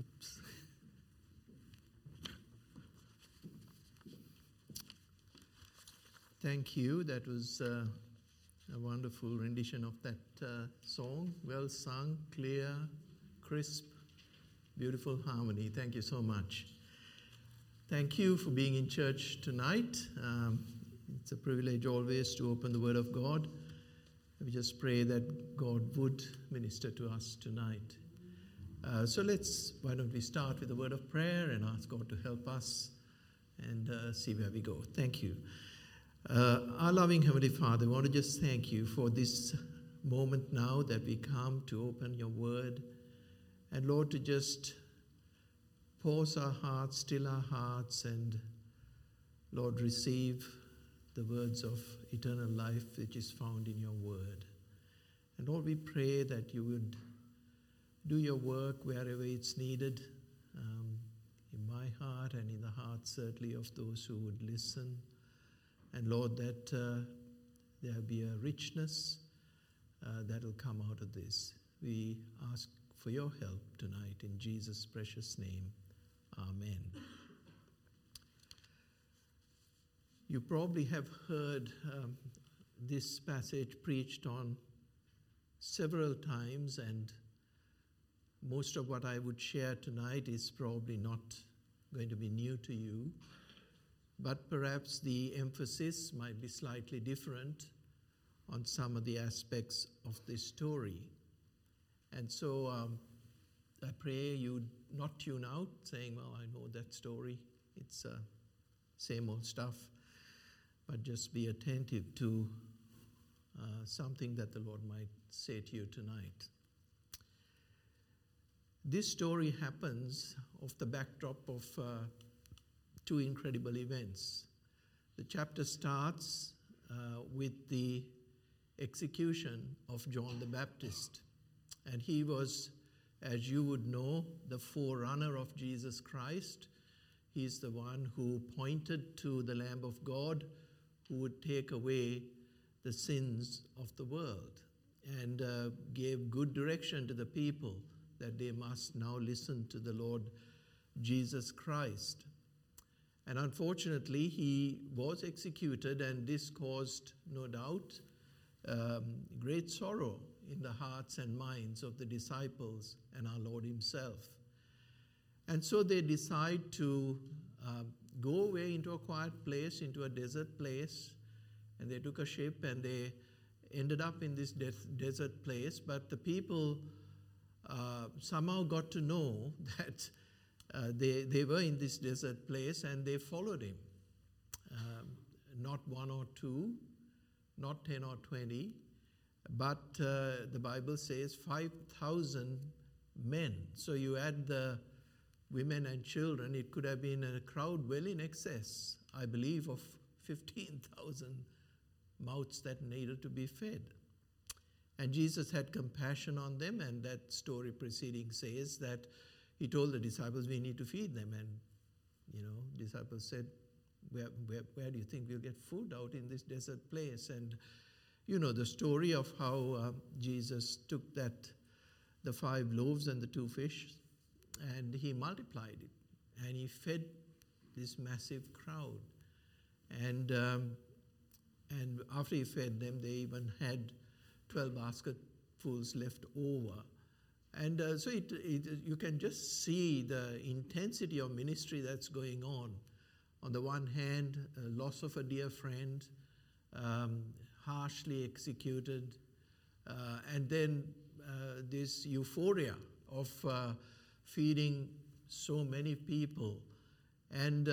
Oops. Thank you. That was a wonderful rendition of that song. Well sung, clear, crisp, beautiful harmony. Thank you so much. Thank you for being in church tonight. It's a privilege always to open the Word of God. We just pray that God would minister to us tonight. Why don't we start with a word of prayer and ask God to help us and see where we go. Thank you. Our loving Heavenly Father, we want to just thank you for this moment now that we come to open your word. And Lord, to just pause our hearts, still our hearts, and Lord, receive the words of eternal life which is found in your word. And Lord, we pray that you would do your work wherever it's needed, in my heart and in the heart certainly of those who would listen. And Lord, that there be a richness that will come out of this. We ask for your help tonight in Jesus' precious name. Amen. You probably have heard this passage preached on several times, and most of what I would share tonight is probably not going to be new to you. But perhaps the emphasis might be slightly different on some of the aspects of this story. And so I pray you not tune out saying, well, I know that story. It's same old stuff. But just be attentive to something that the Lord might say to you tonight. This story happens off the backdrop of two incredible events. The chapter starts with the execution of John the Baptist. And he was, as you would know, the forerunner of Jesus Christ. He's the one who pointed to the Lamb of God who would take away the sins of the world and gave good direction to the people that they must now listen to the Lord Jesus Christ. And unfortunately, he was executed, and this caused, no doubt, great sorrow in the hearts and minds of the disciples and our Lord himself. And so they decide to go away into a quiet place, into a desert place, and they took a ship and they ended up in this desert place. But the people somehow got to know that they were in this desert place, and they followed him. Not one or two, not 10 or 20, but the Bible says 5,000 men. So you add the women and children, it could have been a crowd well in excess, I believe, of 15,000 mouths that needed to be fed. And Jesus had compassion on them, and that story preceding says that he told the disciples, we need to feed them. And, you know, disciples said, where do you think we'll get food out in this desert place? And, you know, the story of how Jesus took the 5 loaves and the 2 fish, and he multiplied it. And he fed this massive crowd. And after he fed them, they even had 12 basketfuls left over. And you can just see the intensity of ministry that's going on. On the one hand, loss of a dear friend, harshly executed, and then this euphoria of feeding so many people. And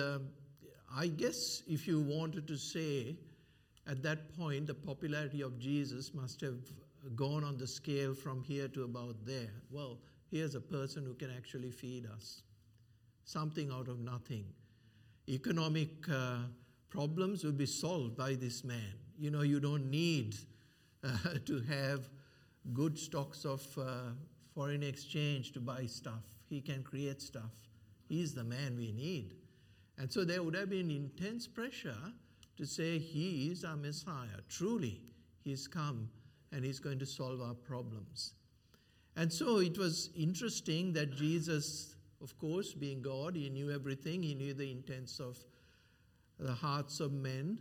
I guess if you wanted to say, at that point, the popularity of Jesus must have gone on the scale from here to about there. Well, here's a person who can actually feed us. Something out of nothing. Economic problems will be solved by this man. You know, you don't need to have good stocks of foreign exchange to buy stuff. He can create stuff. He's the man we need. And so there would have been intense pressure to say he is our Messiah. Truly, he's come. And he's going to solve our problems. And so it was interesting that Jesus Of course, being God, he knew everything. He knew the intents of the hearts of men.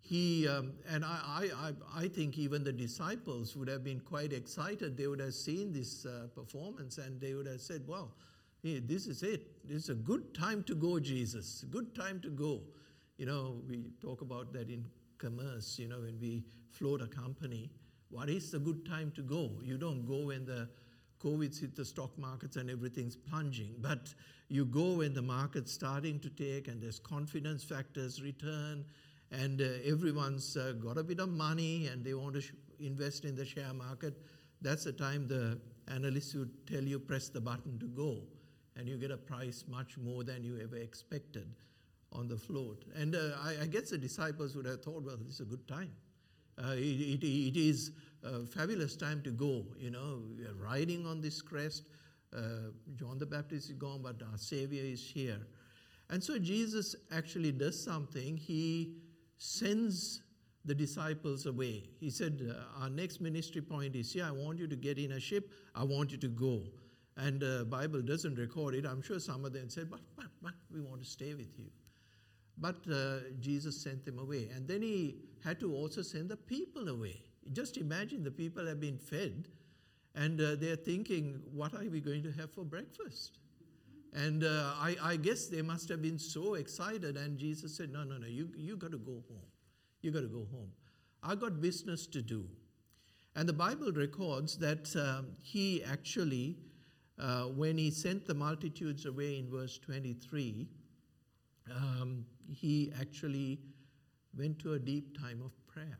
He and I think even the disciples would have been quite excited. They would have seen this performance and they would have said, "Wow, hey, this is it. This is a good time to go, Jesus. Good time to go." You know, we talk about that in commerce. You know, when we float a company, what is the good time to go? You don't go when the COVID's hit the stock markets and everything's plunging, but you go when the market's starting to take and there's confidence factors return and everyone's got a bit of money and they want to invest in the share market. That's the time the analysts would tell you press the button to go, and you get a price much more than you ever expected on the float. And I guess the disciples would have thought, well, this is a good time. It is a fabulous time to go. You know, we are riding on this crest. John the Baptist is gone, but our Savior is here. And so Jesus actually does something. He sends the disciples away. He said, our next ministry point is here. I want you to get in a ship. I want you to go. And the Bible doesn't record it. I'm sure some of them said, but we want to stay with you. But Jesus sent them away. And then he had to also send the people away. Just imagine the people have been fed and they're thinking, what are we going to have for breakfast? And I guess they must have been so excited. And Jesus said, no, you got to go home. You got to go home. I got business to do. And the Bible records that he actually, when he sent the multitudes away in verse 23, he actually went to a deep time of prayer.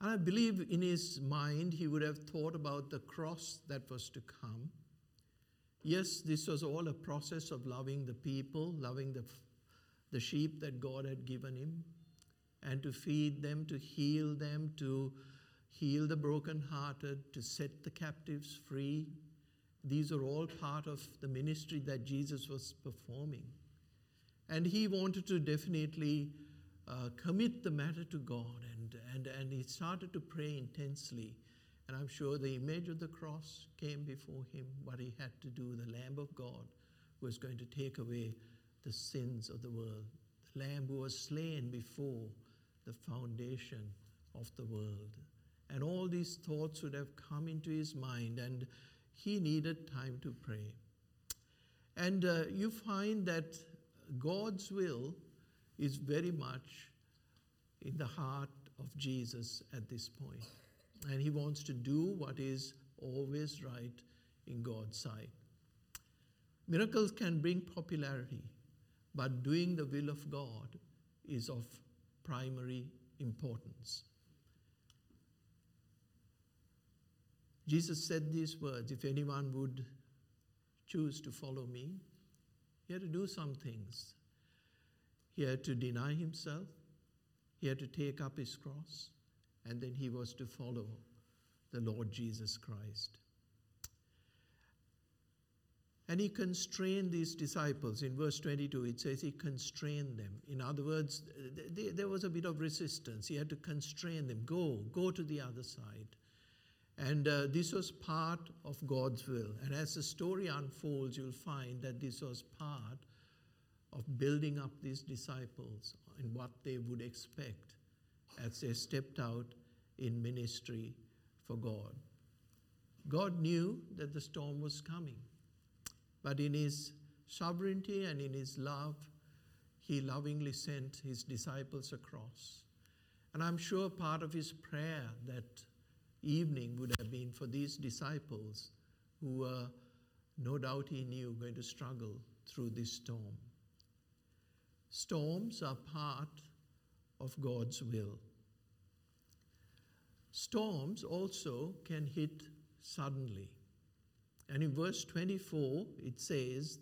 And I believe in his mind he would have thought about the cross that was to come. Yes, this was all a process of loving the people, loving the sheep that God had given him, and to feed them, to heal the brokenhearted, to set the captives free. These are all part of the ministry that Jesus was performing. And he wanted to definitely commit the matter to God, and he started to pray intensely. And I'm sure the image of the cross came before him, what he had to do. The Lamb of God was going to take away the sins of the world. The Lamb who was slain before the foundation of the world. And all these thoughts would have come into his mind, and he needed time to pray. And you find that God's will is very much in the heart of Jesus at this point. And he wants to do what is always right in God's sight. Miracles can bring popularity, but doing the will of God is of primary importance. Jesus said these words, if anyone would choose to follow me, he had to do some things. He had to deny himself. He had to take up his cross. And then he was to follow the Lord Jesus Christ. And he constrained these disciples. In verse 22, it says he constrained them. In other words, there was a bit of resistance. He had to constrain them. Go to the other side. And this was part of God's will. And as the story unfolds, you'll find that this was part of building up these disciples in what they would expect as they stepped out in ministry for God. God knew that the storm was coming. But in his sovereignty and in his love, he lovingly sent his disciples across. And I'm sure part of his prayer that evening would have been for these disciples who were, no doubt he knew, going to struggle through this storm. Storms are part of God's will. Storms also can hit suddenly. And in verse 24, it says,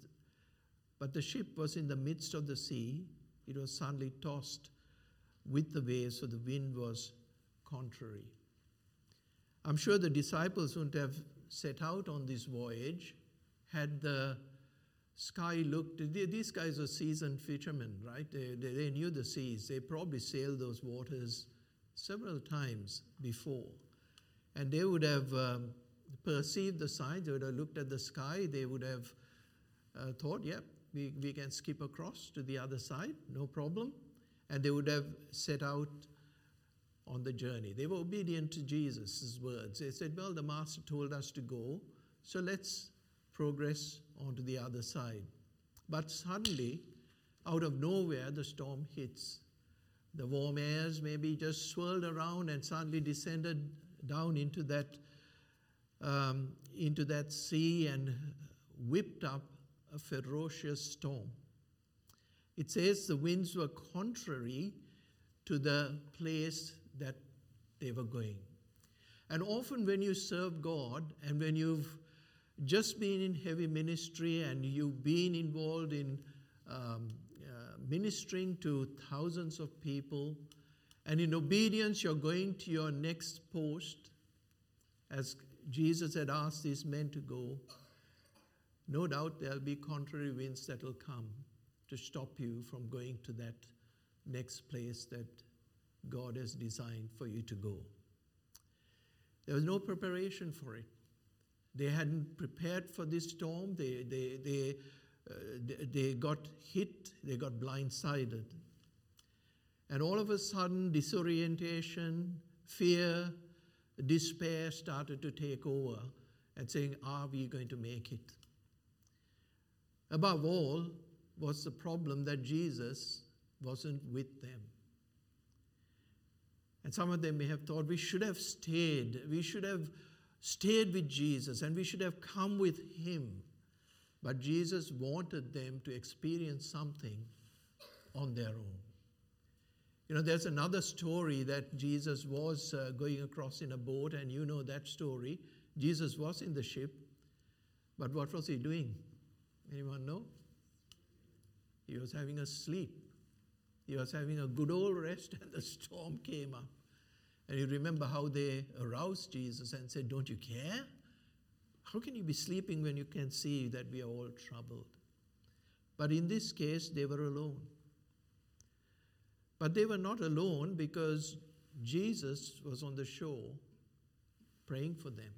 but the ship was in the midst of the sea. It was suddenly tossed with the waves, so the wind was contrary. I'm sure the disciples wouldn't have set out on this voyage had the sky looked. These guys were seasoned fishermen, right? They knew the seas. They probably sailed those waters several times before. And they would have perceived the signs, they would have looked at the sky, they would have thought, yep, we can skip across to the other side, no problem. And they would have set out on the journey. They were obedient to Jesus' words. They said, well, the Master told us to go, so let's progress onto the other side. But suddenly, out of nowhere, the storm hits. The warm airs maybe just swirled around and suddenly descended down into that sea and whipped up a ferocious storm. It says the winds were contrary to the place that they were going. And often when you serve God and when you've just been in heavy ministry and you've been involved in ministering to thousands of people, and in obedience you're going to your next post, as Jesus had asked these men to go, no doubt there'll be contrary winds that will come to stop you from going to that next place that God has designed for you to go. There was no preparation for it. They hadn't prepared for this storm. They got hit, they got blindsided. And all of a sudden, disorientation, fear, despair started to take over and saying, are we going to make it? Above all was the problem that Jesus wasn't with them. And some of them may have thought, we should have stayed with Jesus and we should have come with him. But Jesus wanted them to experience something on their own. You know, there's another story that Jesus was going across in a boat, and you know that story. Jesus was in the ship, but what was he doing? Anyone know? He was having a sleep. He was having a good old rest, and the storm came up. And you remember how they aroused Jesus and said, don't you care? How can you be sleeping when you can see that we are all troubled? But in this case, they were alone. But they were not alone because Jesus was on the shore praying for them.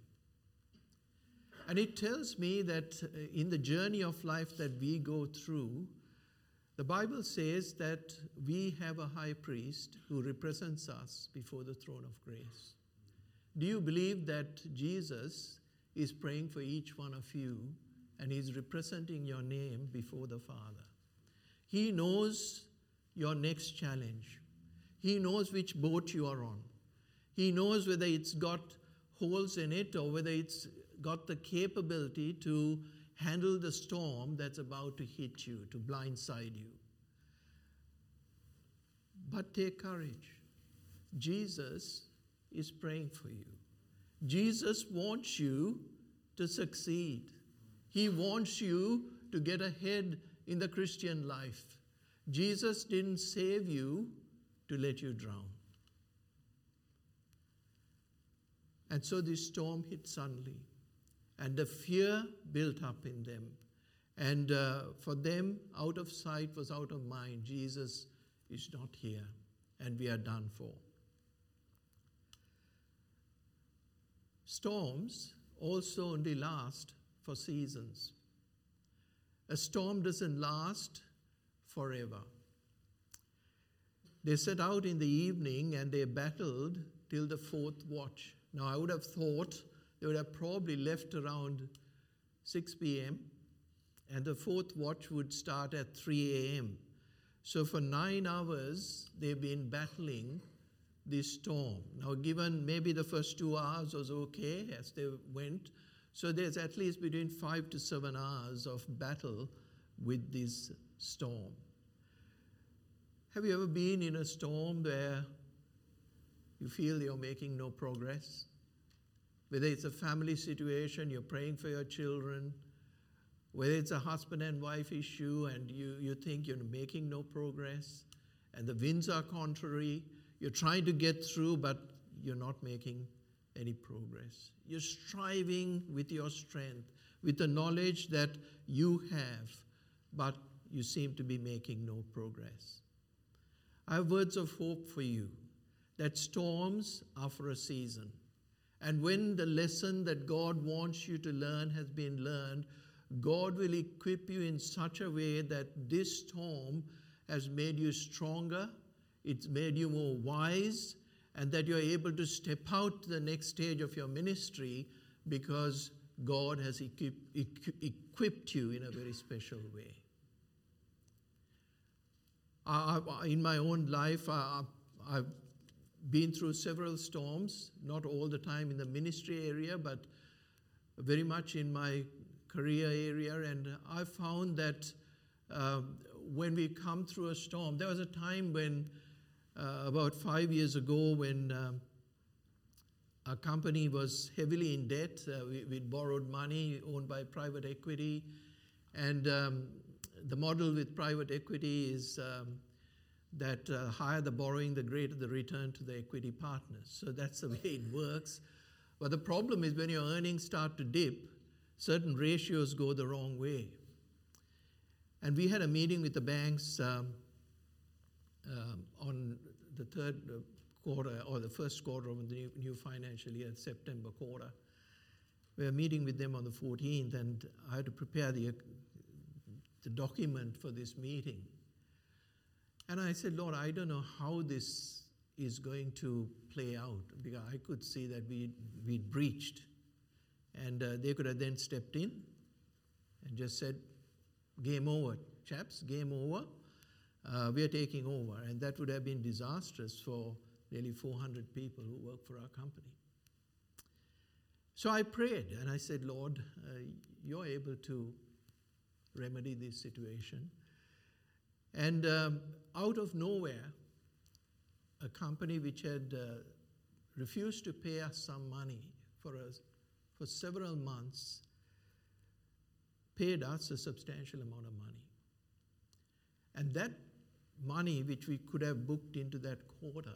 And it tells me that in the journey of life that we go through, the Bible says that we have a high priest who represents us before the throne of grace. Do you believe that Jesus is praying for each one of you, and he's representing your name before the Father? He knows your next challenge. He knows which boat you are on. He knows whether it's got holes in it or whether it's got the capability to handle the storm that's about to hit you, to blindside you. But take courage. Jesus is praying for you. Jesus wants you to succeed. He wants you to get ahead in the Christian life. Jesus didn't save you to let you drown. And so this storm hit suddenly, and the fear built up in them. And for them, out of sight was out of mind. Jesus is not here, and we are done for. Storms also only last for seasons. A storm doesn't last forever. They set out in the evening and they battled till the fourth watch. Now I would have thought they would have probably left around 6 p.m. and the fourth watch would start at 3 a.m. So for 9 hours they've been battling this storm. Now given maybe the first 2 hours was okay as they went, so there's at least between 5 to 7 hours of battle with this storm. Have you ever been in a storm where you feel you're making no progress? Whether it's a family situation, you're praying for your children, whether it's a husband and wife issue and you think you're making no progress and the winds are contrary, you're trying to get through, but you're not making any progress. You're striving with your strength, with the knowledge that you have, but you seem to be making no progress. I have words of hope for you, that storms are for a season, And when the lesson that God wants you to learn has been learned, God will equip you in such a way that this storm has made you stronger, it's made you more wise, and that you're able to step out to the next stage of your ministry because God has equipped you in a very special way. In my own life, I've been through several storms, not all the time in the ministry area, but very much in my career area. And I found that when we come through a storm, there was a time when, about 5 years ago, when our company was heavily in debt. We'd borrowed money owned by private equity. And the model with private equity is that higher the borrowing, the greater the return to the equity partners. So that's the way it works. But the problem is when your earnings start to dip, certain ratios go the wrong way. And we had a meeting with the banks on the third quarter or the first quarter of the new financial year, September quarter. We were meeting with them on the 14th, and I had to prepare the document for this meeting. And I said, Lord, I don't know how this is going to play out, because I could see that we breached. And they could have then stepped in and just said, game over, chaps, game over. We are taking over. And that would have been disastrous for nearly 400 people who work for our company. So I prayed and I said, Lord, you're able to remedy this situation. And out of nowhere, a company which had refused to pay us some money for several months paid us a substantial amount of money. And that money, which we could have booked into that quarter,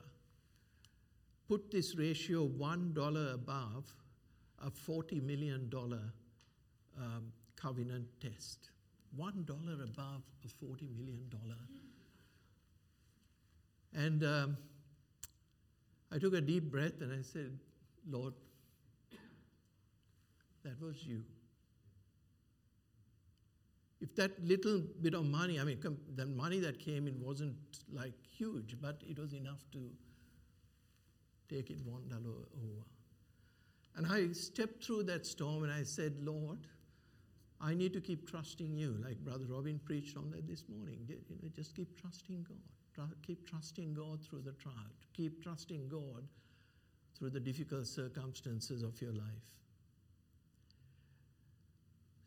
put this ratio $1 above a $40 million covenant test. $1 above a $40 million. And I took a deep breath and I said, Lord, that was you. If that little bit of money, I mean, the money that came in wasn't like huge, but it was enough to take it $1 over. And I stepped through that storm and I said, Lord, I need to keep trusting you, like Brother Robin preached on that this morning. Just keep trusting God. Keep trusting God through the trial. Keep trusting God through the difficult circumstances of your life.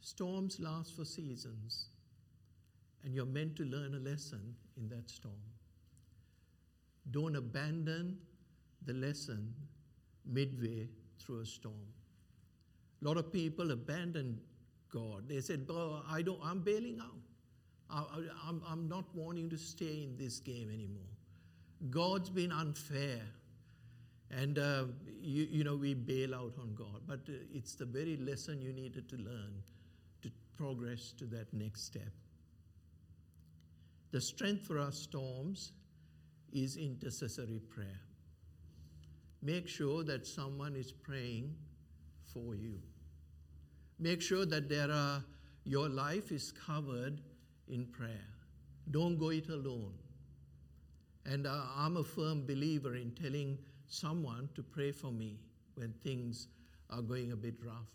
Storms last for seasons, and you're meant to learn a lesson in that storm. Don't abandon the lesson midway through a storm. A lot of people abandon God. They said, oh, I'm bailing out. I'm not wanting to stay in this game anymore. God's been unfair. And, we bail out on God. But it's the very lesson you needed to learn to progress to that next step. The strength for our storms is intercessory prayer. Make sure that someone is praying for you. Make sure that your life is covered in prayer. Don't go it alone. And I'm a firm believer in telling someone to pray for me when things are going a bit rough,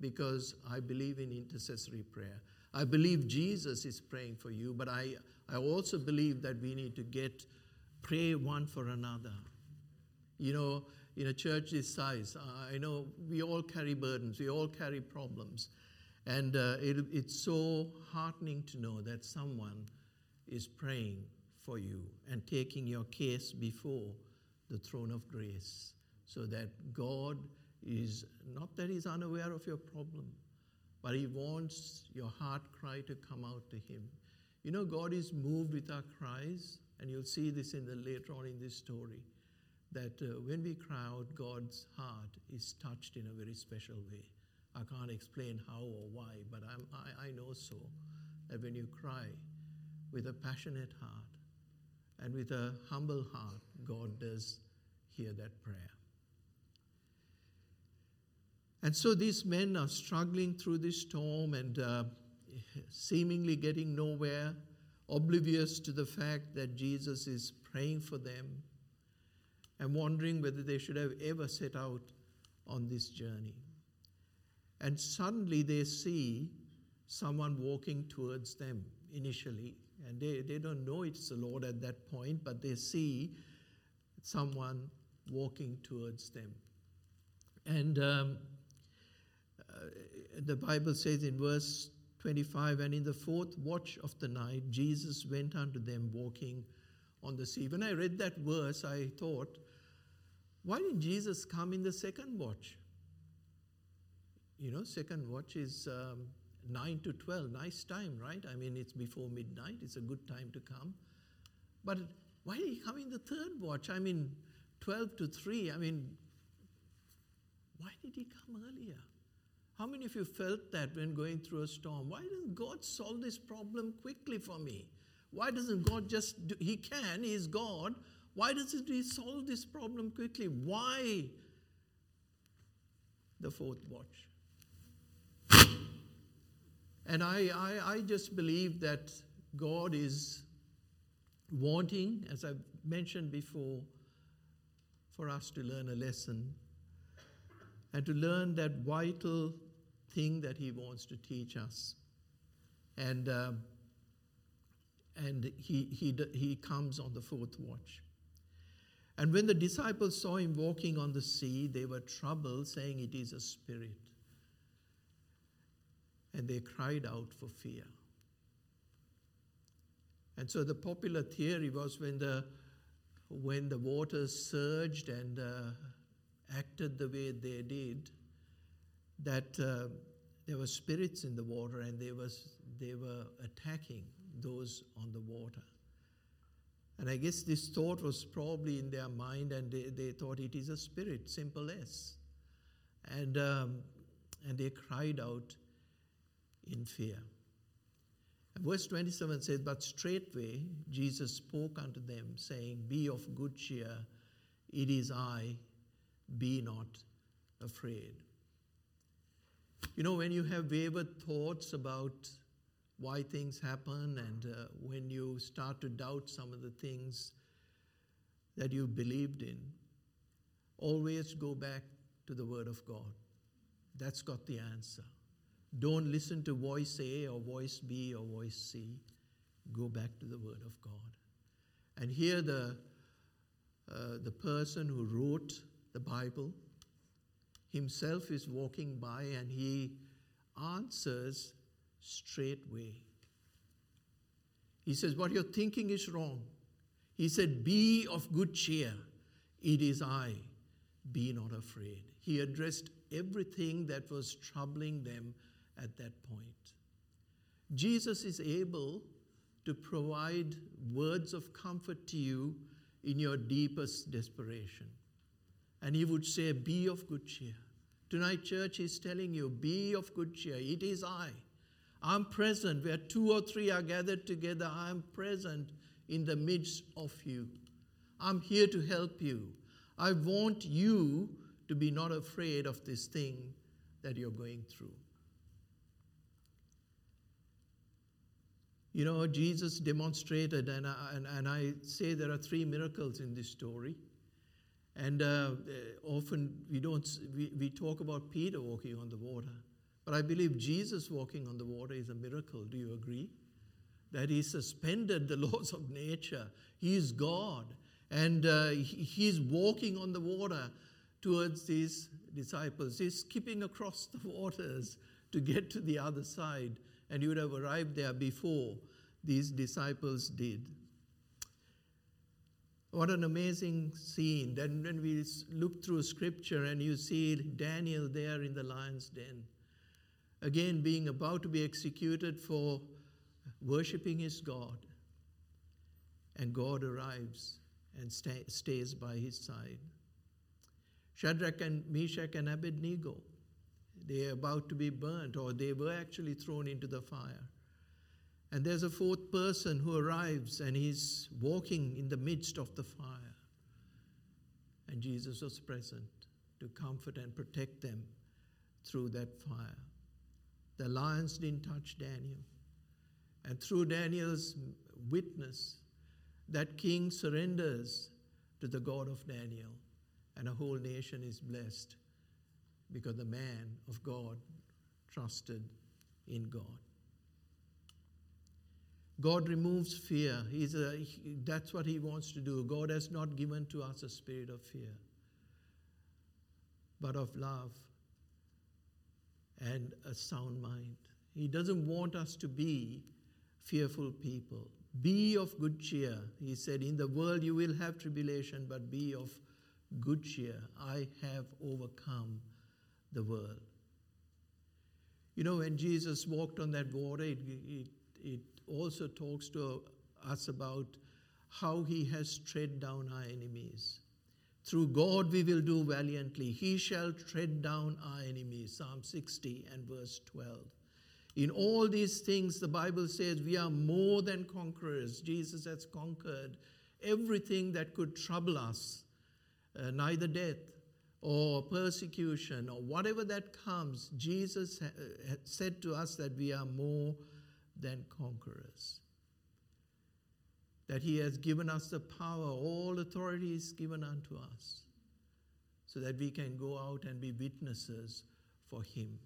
because I believe in intercessory prayer. I believe Jesus is praying for you, but I also believe that we need to pray one for another. You know, in a church this size, I know we all carry burdens, we all carry problems, and it's so heartening to know that someone is praying for you and taking your case before the throne of grace, so that God is, not that he's unaware of your problem, but he wants your heart cry to come out to him. You know, God is moved with our cries, and you'll see this later on in this story, that when we cry out, God's heart is touched in a very special way. I can't explain how or why, but I know so, that when you cry with a passionate heart, and with a humble heart, God does hear that prayer. And so these men are struggling through this storm and seemingly getting nowhere, oblivious to the fact that Jesus is praying for them, and wondering whether they should have ever set out on this journey. And suddenly they see someone walking towards them initially. And they don't know it's the Lord at that point, but they see someone walking towards them. And the Bible says in verse 25, and in the fourth watch of the night, Jesus went unto them walking on the sea. When I read that verse, I thought, why did Jesus come in the second watch? You know, second watch is 9 to 12, nice time, right? I mean, it's before midnight, it's a good time to come. But why did he come in the third watch? I mean, 12 to 3, I mean, why did he come earlier? How many of you felt that when going through a storm? Why doesn't God solve this problem quickly for me? Why doesn't God just do, he can, he is God. Why doesn't he solve this problem quickly? Why the fourth watch? And I just believe that God is wanting, as I've mentioned before, for us to learn a lesson and to learn that vital thing that he wants to teach us. And he comes on the fourth watch. And when the disciples saw him walking on the sea, they were troubled, saying, it is a spirit. And they cried out for fear. And so the popular theory was when the waters surged and acted the way they did, that there were spirits in the water and they were attacking those on the water. And I guess this thought was probably in their mind, and they thought it is a spirit, simple as. And they cried out in fear. And verse 27 says, but straightway Jesus spoke unto them, saying, be of good cheer, it is I, be not afraid. You know, when you have wayward thoughts about why things happen, and when you start to doubt some of the things that you believed in, always go back to the Word of God. That's got the answer. Don't listen to voice A or voice B or voice C. Go back to the Word of God. And here the person who wrote the Bible himself is walking by, and he answers straightway. He says, what you're thinking is wrong. He said, be of good cheer. It is I. Be not afraid. He addressed everything that was troubling them at that point. Jesus is able to provide words of comfort to you in your deepest desperation. And he would say, be of good cheer. Tonight, church is telling you, be of good cheer. It is I. I'm present where two or three are gathered together. I'm present in the midst of you. I'm here to help you. I want you to be not afraid of this thing that you're going through. You know, Jesus demonstrated, and I say there are three miracles in this story. And often we talk about Peter walking on the water. But I believe Jesus walking on the water is a miracle. Do you agree? That he suspended the laws of nature. He is God. And he's walking on the water towards these disciples. He's skipping across the waters to get to the other side. And he would have arrived there before these disciples did. What an amazing scene. Then when we look through scripture and you see Daniel there in the lion's den, again being about to be executed for worshiping his God. And God arrives and stays by his side. Shadrach and Meshach and Abednego, they are about to be burnt, or they were actually thrown into the fire. And there's a fourth person who arrives, and he's walking in the midst of the fire. And Jesus was present to comfort and protect them through that fire. The lions didn't touch Daniel. And through Daniel's witness, that king surrenders to the God of Daniel, and a whole nation is blessed because the man of God trusted in God. God removes fear. That's what he wants to do. God has not given to us a spirit of fear, but of love and a sound mind. He doesn't want us to be fearful people. Be of good cheer. He said, in the world you will have tribulation, but be of good cheer. I have overcome the world. You know, when Jesus walked on that water, it also talks to us about how he has tread down our enemies. Through God we will do valiantly. He shall tread down our enemies. Psalm 60 and verse 12. In all these things, the Bible says we are more than conquerors. Jesus has conquered everything that could trouble us, neither death or persecution or whatever that comes. Jesus said to us that we are more than conquerors, that he has given us the power, all authority is given unto us, so that we can go out and be witnesses for him.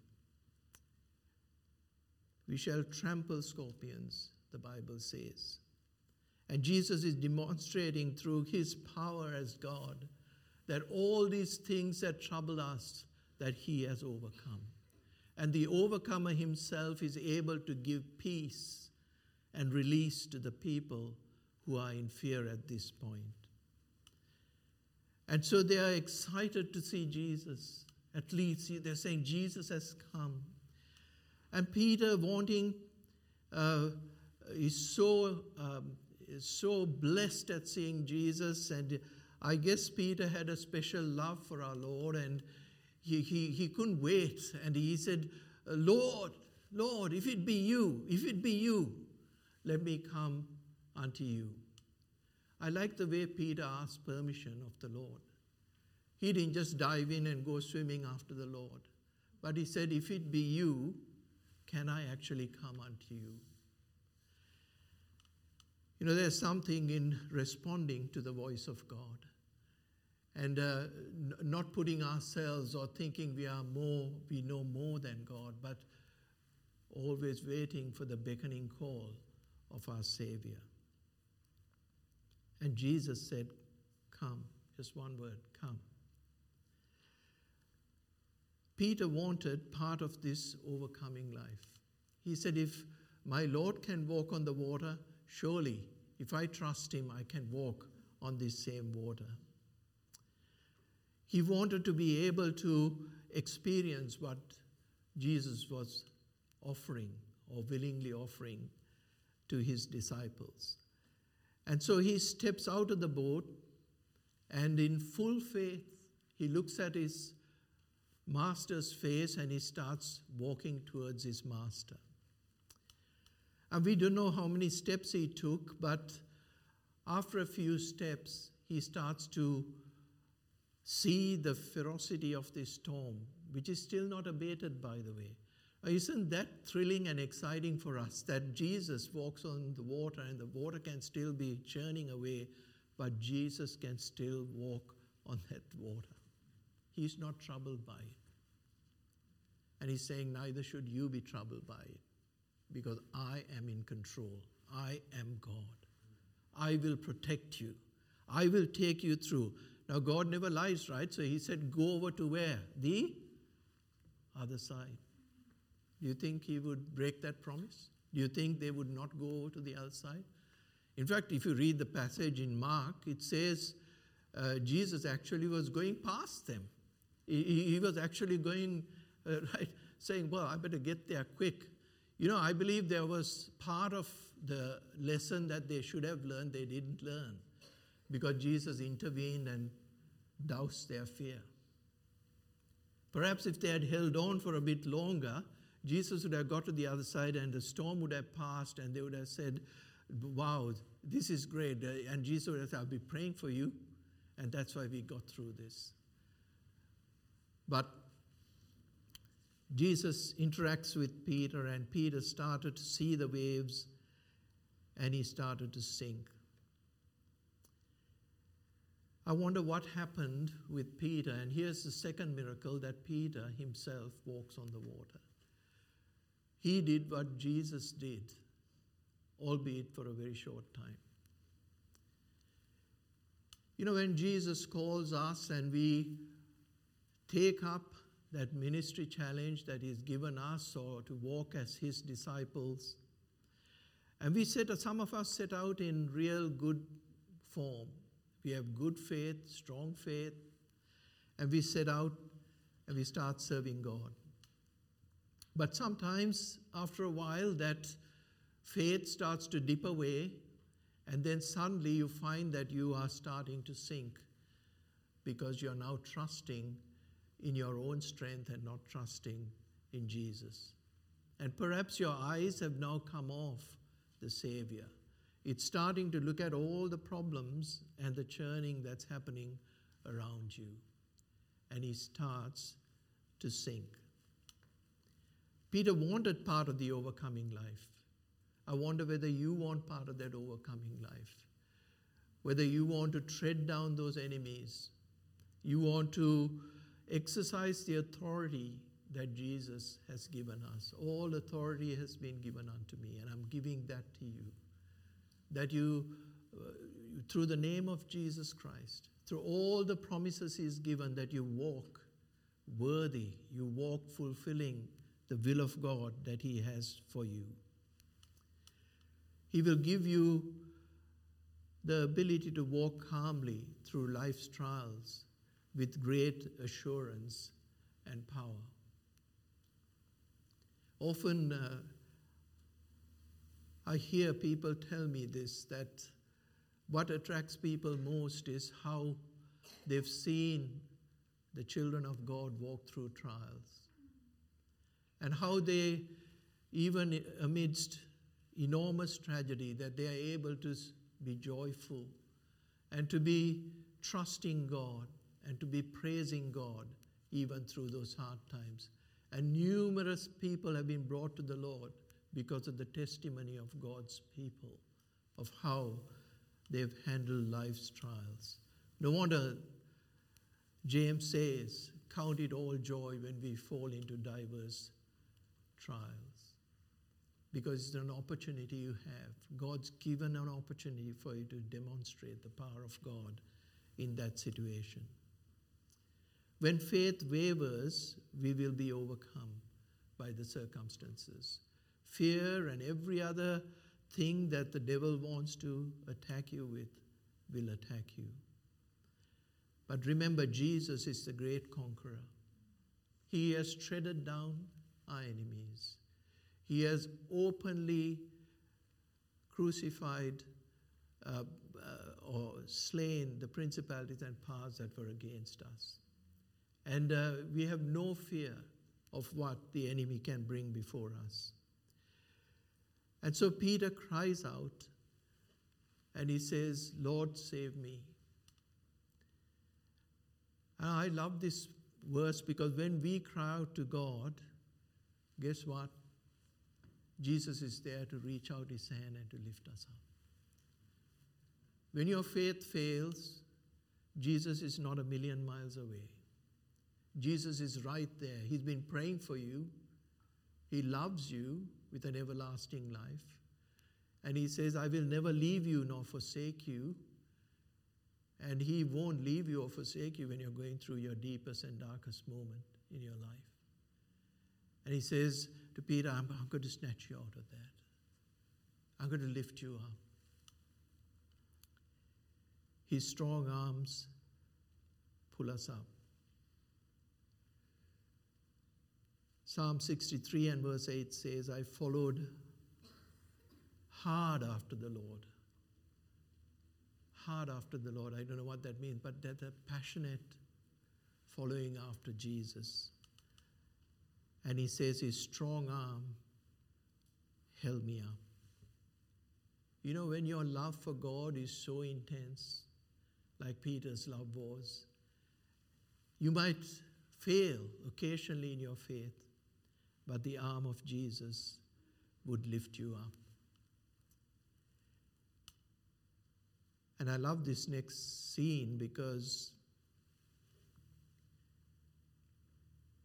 We shall trample scorpions, the Bible says. And Jesus is demonstrating through his power as God that all these things that trouble us, that he has overcome. And the overcomer himself is able to give peace and release to the people who are in fear at this point. And so they are excited to see Jesus. At least they're saying Jesus has come. And Peter, wanting, is so blessed at seeing Jesus. And I guess Peter had a special love for our Lord, and he couldn't wait. And he said, Lord, if it be you, let me come unto you. I like the way Peter asked permission of the Lord. He didn't just dive in and go swimming after the Lord, but he said, if it be you, can I actually come unto you? You know, there's something in responding to the voice of God and not putting ourselves or thinking we know more than God, but always waiting for the beckoning call of our Savior. And Jesus said, come. Just one word, come. Peter wanted part of this overcoming life. He said, if my Lord can walk on the water, surely, if I trust him, I can walk on this same water. He wanted to be able to experience what Jesus was offering or willingly offering to his disciples. And so he steps out of the boat, and in full faith, he looks at his master's face and he starts walking towards his master. And we don't know how many steps he took, but after a few steps, he starts to see the ferocity of this storm, which is still not abated, by the way. Isn't that thrilling and exciting for us, that Jesus walks on the water and the water can still be churning away, but Jesus can still walk on that water. He's not troubled by it. And he's saying, neither should you be troubled by it, because I am in control. I am God. I will protect you. I will take you through. Now, God never lies, right? So he said, go over to where? The other side. Do you think he would break that promise? Do you think they would not go over to the other side? In fact, if you read the passage in Mark, it says Jesus actually was going past them. He was actually going, saying, well, I better get there quick. You know, I believe there was part of the lesson that they should have learned they didn't learn, because Jesus intervened and doused their fear. Perhaps if they had held on for a bit longer, Jesus would have got to the other side and the storm would have passed, and they would have said, wow, this is great. And Jesus would have said, I'll be praying for you. And that's why we got through this. But Jesus interacts with Peter, and Peter started to see the waves and he started to sink. I wonder what happened with Peter. And here's the second miracle, that Peter himself walks on the water. He did what Jesus did, albeit for a very short time. You know, when Jesus calls us and we take up that ministry challenge that is given us, or to walk as his disciples, and we some of us set out in real good form. We have good faith, strong faith, and we set out and we start serving God. But sometimes after a while that faith starts to dip away, and then suddenly you find that you are starting to sink because you're now trusting in your own strength and not trusting in Jesus. And perhaps your eyes have now come off the Savior. It's starting to look at all the problems and the churning that's happening around you. And he starts to sink. Peter wanted part of the overcoming life. I wonder whether you want part of that overcoming life. Whether you want to tread down those enemies. You want to exercise the authority that Jesus has given us. All authority has been given unto me, and I'm giving that to you. That you, through the name of Jesus Christ, through all the promises he's given, that you walk worthy, you walk fulfilling the will of God that he has for you. He will give you the ability to walk calmly through life's trials with great assurance and power. Often I hear people tell me this, that what attracts people most is how they've seen the children of God walk through trials, and how they, even amidst enormous tragedy, that they are able to be joyful and to be trusting God and to be praising God even through those hard times. And numerous people have been brought to the Lord because of the testimony of God's people, of how they've handled life's trials. No wonder James says, count it all joy when we fall into diverse trials. Because it's an opportunity you have. God's given an opportunity for you to demonstrate the power of God in that situation. When faith wavers, we will be overcome by the circumstances. Fear and every other thing that the devil wants to attack you with will attack you. But remember, Jesus is the great conqueror. He has treaded down our enemies. He has openly crucified or slain the principalities and powers that were against us. And we have no fear of what the enemy can bring before us. And so Peter cries out and he says, Lord, save me. And I love this verse, because when we cry out to God, guess what? Jesus is there to reach out his hand and to lift us up. When your faith fails, Jesus is not a million miles away. Jesus is right there. He's been praying for you. He loves you with an everlasting life. And he says, I will never leave you nor forsake you. And he won't leave you or forsake you when you're going through your deepest and darkest moment in your life. And he says to Peter, I'm going to snatch you out of that. I'm going to lift you up. His strong arms pull us up. Psalm 63 and verse 8 says, I followed hard after the Lord. Hard after the Lord. I don't know what that means, but that's a passionate following after Jesus. And he says his strong arm held me up. You know, when your love for God is so intense, like Peter's love was, you might fail occasionally in your faith, but the arm of Jesus would lift you up. And I love this next scene because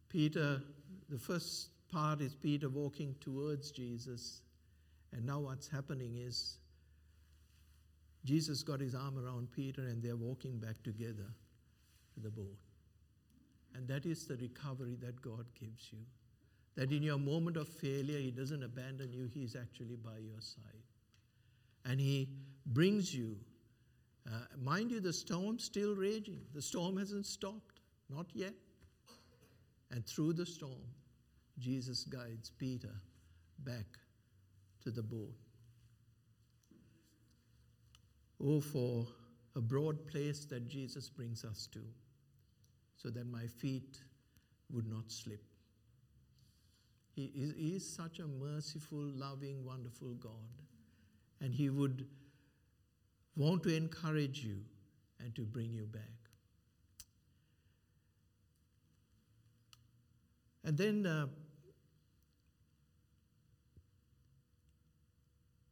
Peter, the first part is Peter walking towards Jesus, and now what's happening is Jesus got his arm around Peter and they're walking back together to the boat. And that is the recovery that God gives you. That in your moment of failure, he doesn't abandon you, he's actually by your side. And he brings you. Mind you, the storm's still raging. The storm hasn't stopped, not yet. And through the storm, Jesus guides Peter back to the boat. Oh, for a broad place that Jesus brings us to, so that my feet would not slip. He is such a merciful, loving, wonderful God. And he would want to encourage you and to bring you back. And then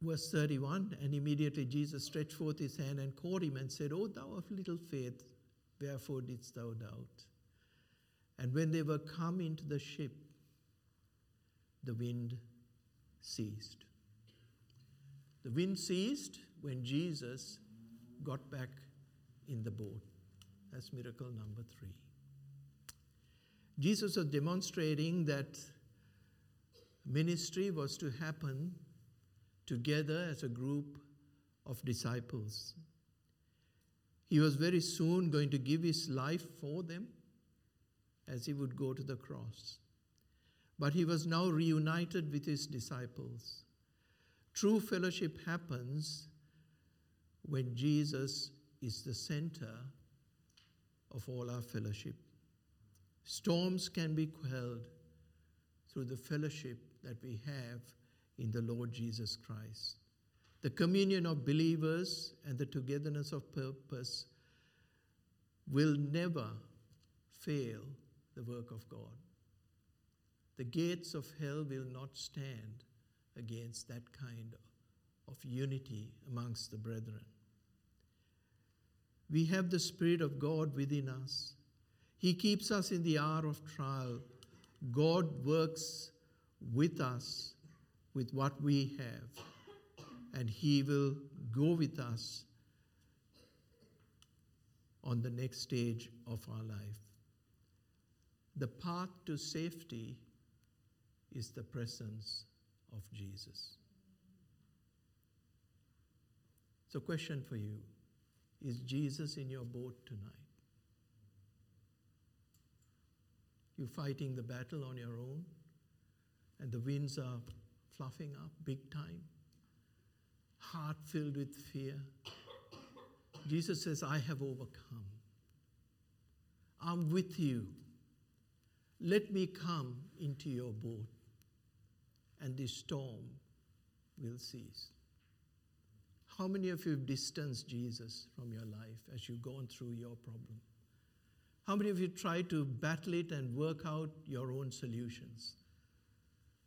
verse 31, and immediately Jesus stretched forth his hand and caught him and said, "O thou of little faith, wherefore didst thou doubt?" And when they were come into the ship, the wind ceased. The wind ceased when Jesus got back in the boat. That's miracle number 3. Jesus was demonstrating that ministry was to happen together as a group of disciples. He was very soon going to give his life for them as he would go to the cross. But he was now reunited with his disciples. True fellowship happens when Jesus is the center of all our fellowship. Storms can be quelled through the fellowship that we have in the Lord Jesus Christ. The communion of believers and the togetherness of purpose will never fail the work of God. The gates of hell will not stand against that kind of unity amongst the brethren. We have the Spirit of God within us. He keeps us in the hour of trial. God works with us with what we have, and he will go with us on the next stage of our life. The path to safety is the presence of Jesus. So, question for you, is Jesus in your boat tonight? You're fighting the battle on your own, and the winds are fluffing up big time, heart filled with fear. Jesus says, "I have overcome. I'm with you. Let me come into your boat, and this storm will cease." How many of you have distanced Jesus from your life as you've gone through your problem? How many of you try to battle it and work out your own solutions?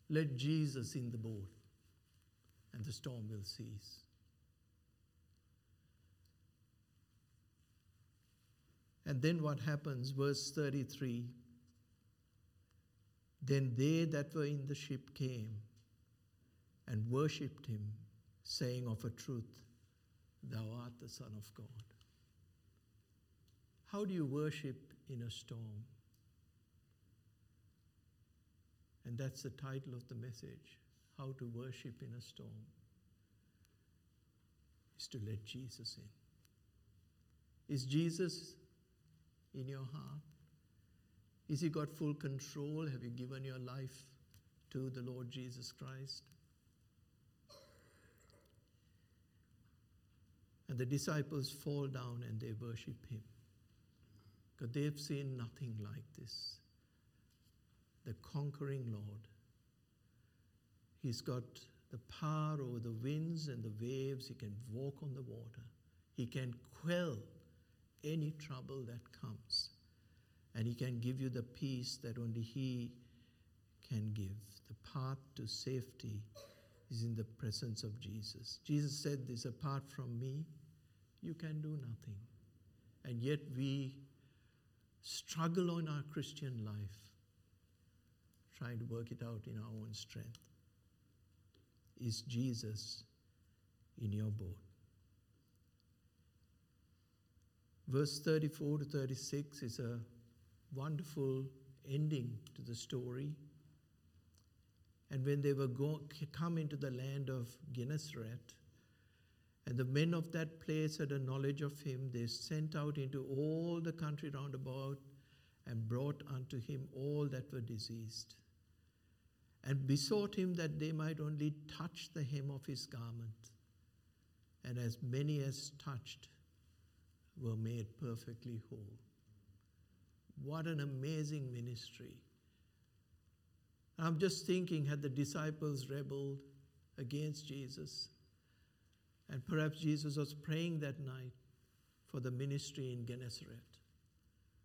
Let Jesus in the boat, and the storm will cease. And then what happens? Verse 33. Then they that were in the ship came and worshipped him, saying, "Of a truth, thou art the Son of God." How do you worship in a storm? And that's the title of the message, How to Worship in a Storm, is to let Jesus in. Is Jesus in your heart? Is he got full control? Have you given your life to the Lord Jesus Christ? And the disciples fall down and they worship him, because they've seen nothing like this. The conquering Lord. He's got the power over the winds and the waves. He can walk on the water. He can quell any trouble that comes. And he can give you the peace that only he can give. The path to safety is in the presence of Jesus. Jesus said this, apart from me, you can do nothing. And yet we struggle in our Christian life, trying to work it out in our own strength. Is Jesus in your boat? Verse 34 to 36 is a wonderful ending to the story. And when they were come into the land of Gennesaret, and the men of that place had a knowledge of him, they sent out into all the country round about and brought unto him all that were diseased, and besought him that they might only touch the hem of his garment. And as many as touched were made perfectly whole. What an amazing ministry. I'm just thinking, had the disciples rebelled against Jesus? And perhaps Jesus was praying that night for the ministry in Gennesaret.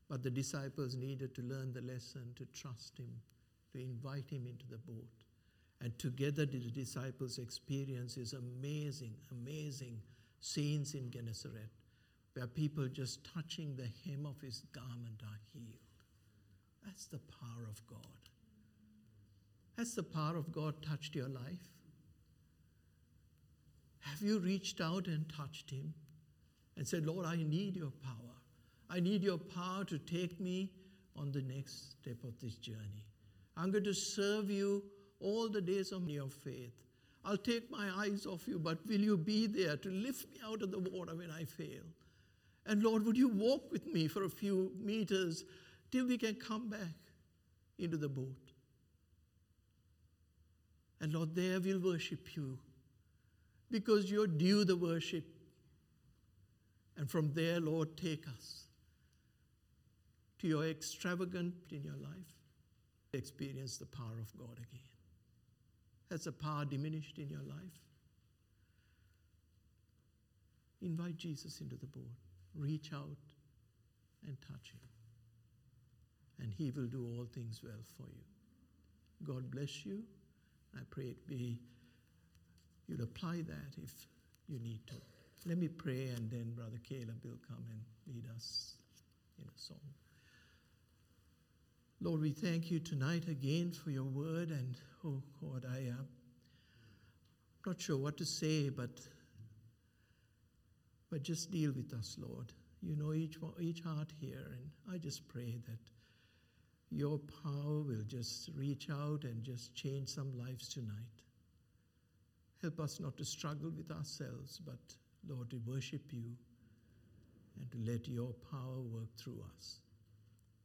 But the disciples needed to learn the lesson, to trust him, to invite him into the boat. And together the disciples experienced these amazing, amazing scenes in Gennesaret, where people just touching the hem of his garment are healed. That's the power of God. Has the power of God touched your life? Have you reached out and touched him and said, Lord, I need your power. I need your power to take me on the next step of this journey. I'm going to serve you all the days of your faith. I'll take my eyes off you, but will you be there to lift me out of the water when I fail? And Lord, would you walk with me for a few meters till we can come back into the boat? And Lord, there we'll worship you because you're due the worship. And from there, Lord, take us to your extravagant in your life. Experience the power of God again. Has the power diminished in your life? Invite Jesus into the boat. Reach out and touch him. And he will do all things well for you. God bless you. I pray you'll apply that if you need to. Let me pray, and then Brother Caleb will come and lead us in a song. Lord, we thank you tonight again for your word. And oh God, I'm not sure what to say, but just deal with us, Lord. You know each heart here, and I just pray that your power will just reach out and just change some lives tonight. Help us not to struggle with ourselves, but, Lord, to worship you and to let your power work through us.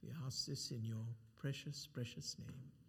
We ask this in your precious, precious name.